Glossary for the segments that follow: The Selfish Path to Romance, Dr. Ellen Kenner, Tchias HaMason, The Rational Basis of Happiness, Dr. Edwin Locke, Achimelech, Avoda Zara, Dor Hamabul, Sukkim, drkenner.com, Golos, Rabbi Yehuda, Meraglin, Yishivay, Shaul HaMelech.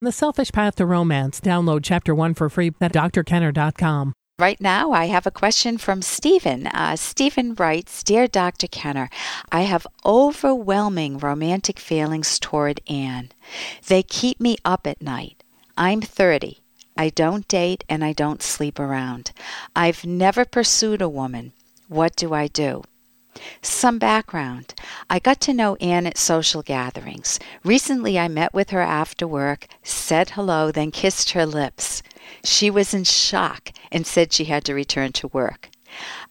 The Selfish Path to Romance. Download Chapter 1 for free at drkenner.com. Right now, I have a question from Stephen. Stephen writes, "Dear Dr. Kenner, I have overwhelming romantic feelings toward Anne. They keep me up at night. I'm 30. I don't date and I don't sleep around. I've never pursued a woman. What do I do?" Some background. I got to know Anne at social gatherings. Recently, I met with her after work, said hello, then kissed her lips. She was in shock and said she had to return to work.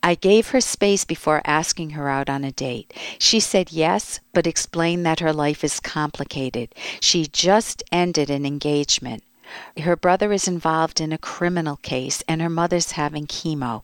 I gave her space before asking her out on a date. She said yes, but explained that her life is complicated. She just ended an engagement. Her brother is involved in a criminal case, and her mother's having chemo.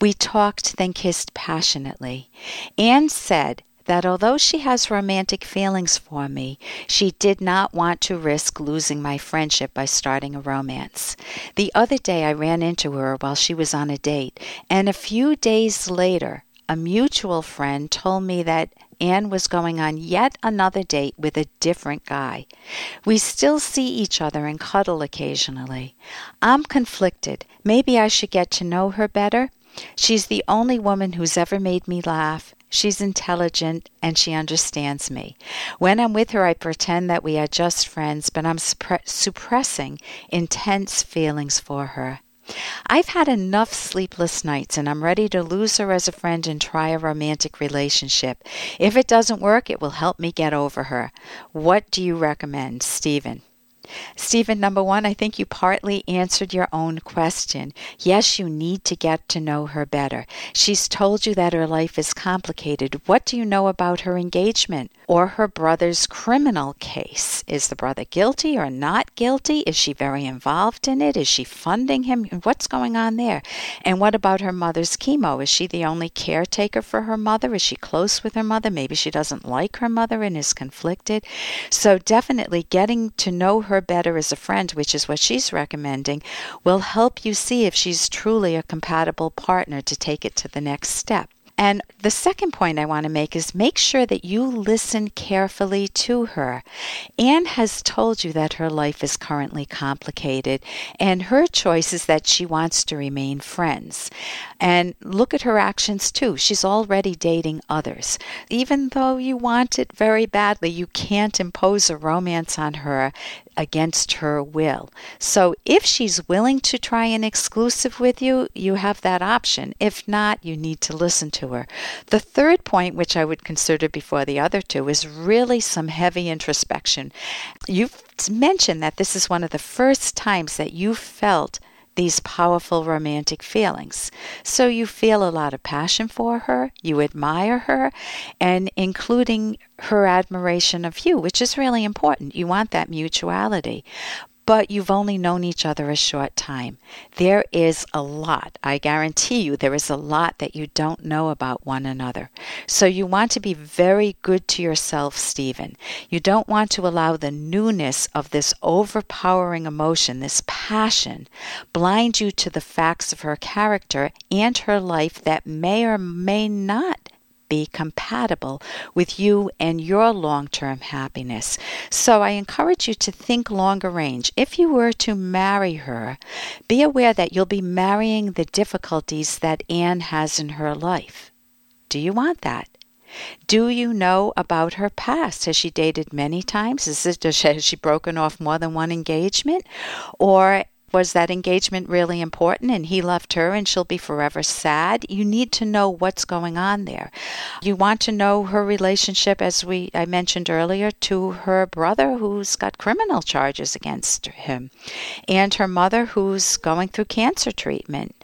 We talked, then kissed passionately. Anne said that although she has romantic feelings for me, she did not want to risk losing my friendship by starting a romance. The other day I ran into her while she was on a date, and a few days later, a mutual friend told me that Anne was going on yet another date with a different guy. We still see each other and cuddle occasionally. I'm conflicted. Maybe I should get to know her better. She's the only woman who's ever made me laugh. She's intelligent, and she understands me. When I'm with her, I pretend that we are just friends, but I'm suppressing intense feelings for her. I've had enough sleepless nights, and I'm ready to lose her as a friend and try a romantic relationship. If it doesn't work, it will help me get over her. What do you recommend, Stephen? Stephen, number one, I think you partly answered your own question. Yes, you need to get to know her better. She's told you that her life is complicated. What do you know about her engagement or her brother's criminal case? Is the brother guilty or not guilty? Is she very involved in it? Is she funding him? What's going on there? And what about her mother's chemo? Is she the only caretaker for her mother? Is she close with her mother? Maybe she doesn't like her mother and is conflicted. So definitely getting to know her better as a friend, which is what she's recommending, will help you see if she's truly a compatible partner to take it to the next step. And the second point I want to make is make sure that you listen carefully to her. Anne has told you that her life is currently complicated, and her choice is that she wants to remain friends. And look at her actions too. She's already dating others. Even though you want it very badly, you can't impose a romance on her against her will. So if she's willing to try an exclusive with you, you have that option. If not, you need to listen to her. The third point, which I would consider before the other two, is really some heavy introspection. You've mentioned that this is one of the first times that you felt these powerful romantic feelings. So you feel a lot of passion for her, you admire her, and including her admiration of you, which is really important. You want that mutuality. But you've only known each other a short time. There is a lot, I guarantee you, there is a lot that you don't know about one another. So you want to be very good to yourself, Stephen. You don't want to allow the newness of this overpowering emotion, this passion, blind you to the facts of her character and her life that may or may not be compatible with you and your long-term happiness. So I encourage you to think longer range. If you were to marry her, be aware that you'll be marrying the difficulties that Anne has in her life. Do you want that? Do you know about her past? Has she dated many times? Has she broken off more than one engagement? Or was that engagement really important and he left her and she'll be forever sad? You need to know what's going on there. You want to know her relationship, as I mentioned earlier, to her brother who's got criminal charges against him and her mother who's going through cancer treatment.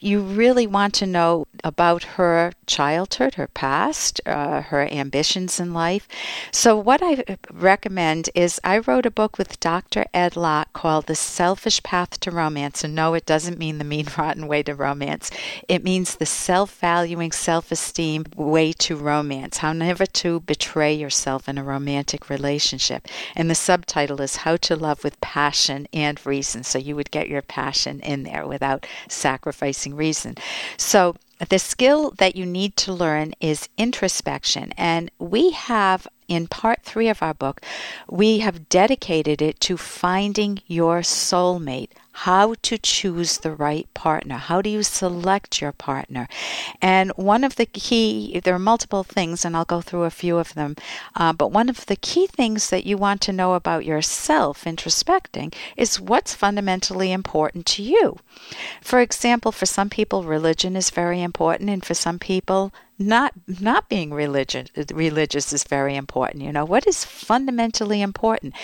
You really want to know about her childhood, her past, her ambitions in life. So what I recommend is I wrote a book with Dr. Ed Locke called The Selfish Path to Romance. And no, it doesn't mean the mean, rotten way to romance. It means the self-valuing, self-esteem way to romance. How never to betray yourself in a romantic relationship. And the subtitle is How to Love with Passion and Reason. So you would get your passion in there without sacrificing reason. So the skill that you need to learn is introspection. And we have in part 3 of our book, we have dedicated it to finding your soulmate, how to choose the right partner, how do you select your partner. And one of the key, there are multiple things, and I'll go through a few of them, but one of the key things that you want to know about yourself, introspecting, is what's fundamentally important to you. For example, for some people, religion is very important, and for some people, not being religious is very important. You know, what is fundamentally important?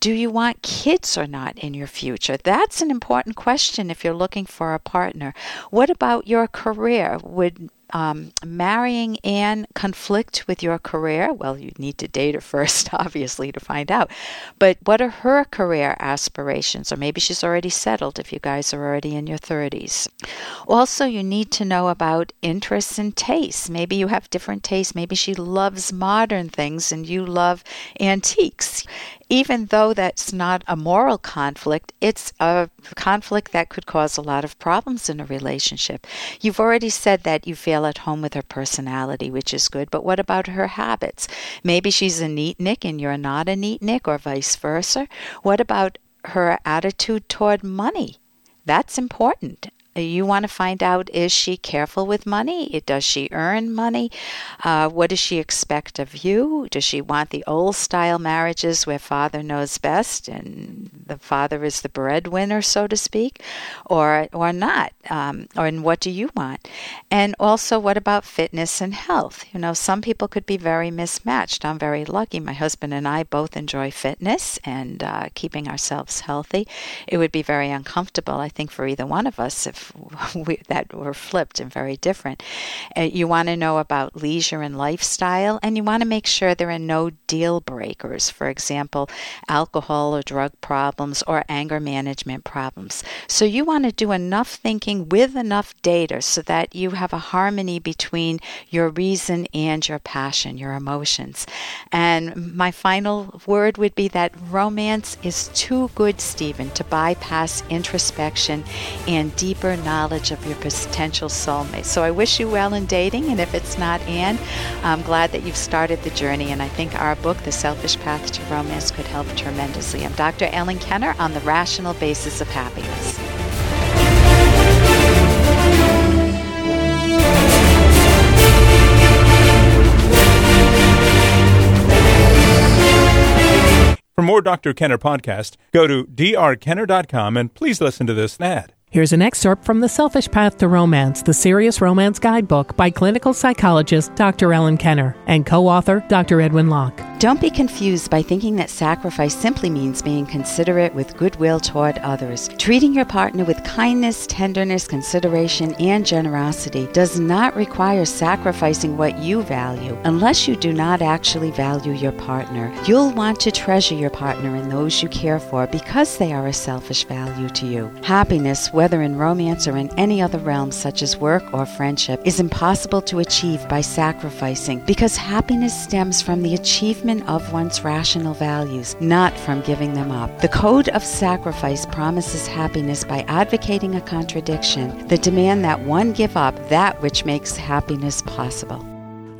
Do you want kids or not in your future? That's an important question if you're looking for a partner. What about your career? Would marrying Anne conflict with your career? Well, you need to date her first, obviously, to find out. But what are her career aspirations? Or maybe she's already settled if you guys are already in your 30s. Also, you need to know about interests and tastes. Maybe you have different tastes. Maybe she loves modern things and you love antiques. Even though that's not a moral conflict, it's a conflict that could cause a lot of problems in a relationship. You've already said that you feel at home with her personality, which is good, but what about her habits? Maybe she's a neatnik and you're not a neatnik, or vice versa. What about her attitude toward money? That's important. You want to find out, is she careful with money? Does she earn money? What does she expect of you? Does she want the old style marriages where father knows best and the father is the breadwinner, so to speak, or not? And what do you want? And also, what about fitness and health? You know, some people could be very mismatched. I'm very lucky. My husband and I both enjoy fitness and keeping ourselves healthy. It would be very uncomfortable, I think, for either one of us if that were flipped and very different. You want to know about leisure and lifestyle, and you want to make sure there are no deal breakers. For example, alcohol or drug problems or anger management problems. So you want to do enough thinking with enough data so that you have a harmony between your reason and your passion, your emotions. And my final word would be that romance is too good, Stephen, to bypass introspection and deeper knowledge of your potential soulmate. So I wish you well in dating, and if it's not Anne, I'm glad that you've started the journey, and I think our book, The Selfish Path to Romance, could help tremendously. I'm Dr. Ellen Kenner on The Rational Basis of Happiness. For more Dr. Kenner podcasts, go to drkenner.com, and please listen to this ad. Here's an excerpt from The Selfish Path to Romance, the Serious Romance Guidebook by clinical psychologist Dr. Ellen Kenner and co-author Dr. Edwin Locke. Don't be confused by thinking that sacrifice simply means being considerate with goodwill toward others. Treating your partner with kindness, tenderness, consideration, and generosity does not require sacrificing what you value, unless you do not actually value your partner. You'll want to treasure your partner and those you care for because they are a selfish value to you. Happiness, whether in romance or in any other realm such as work or friendship, is impossible to achieve by sacrificing, because happiness stems from the achievement of one's rational values, not from giving them up. The code of sacrifice promises happiness by advocating a contradiction, the demand that one give up that which makes happiness possible.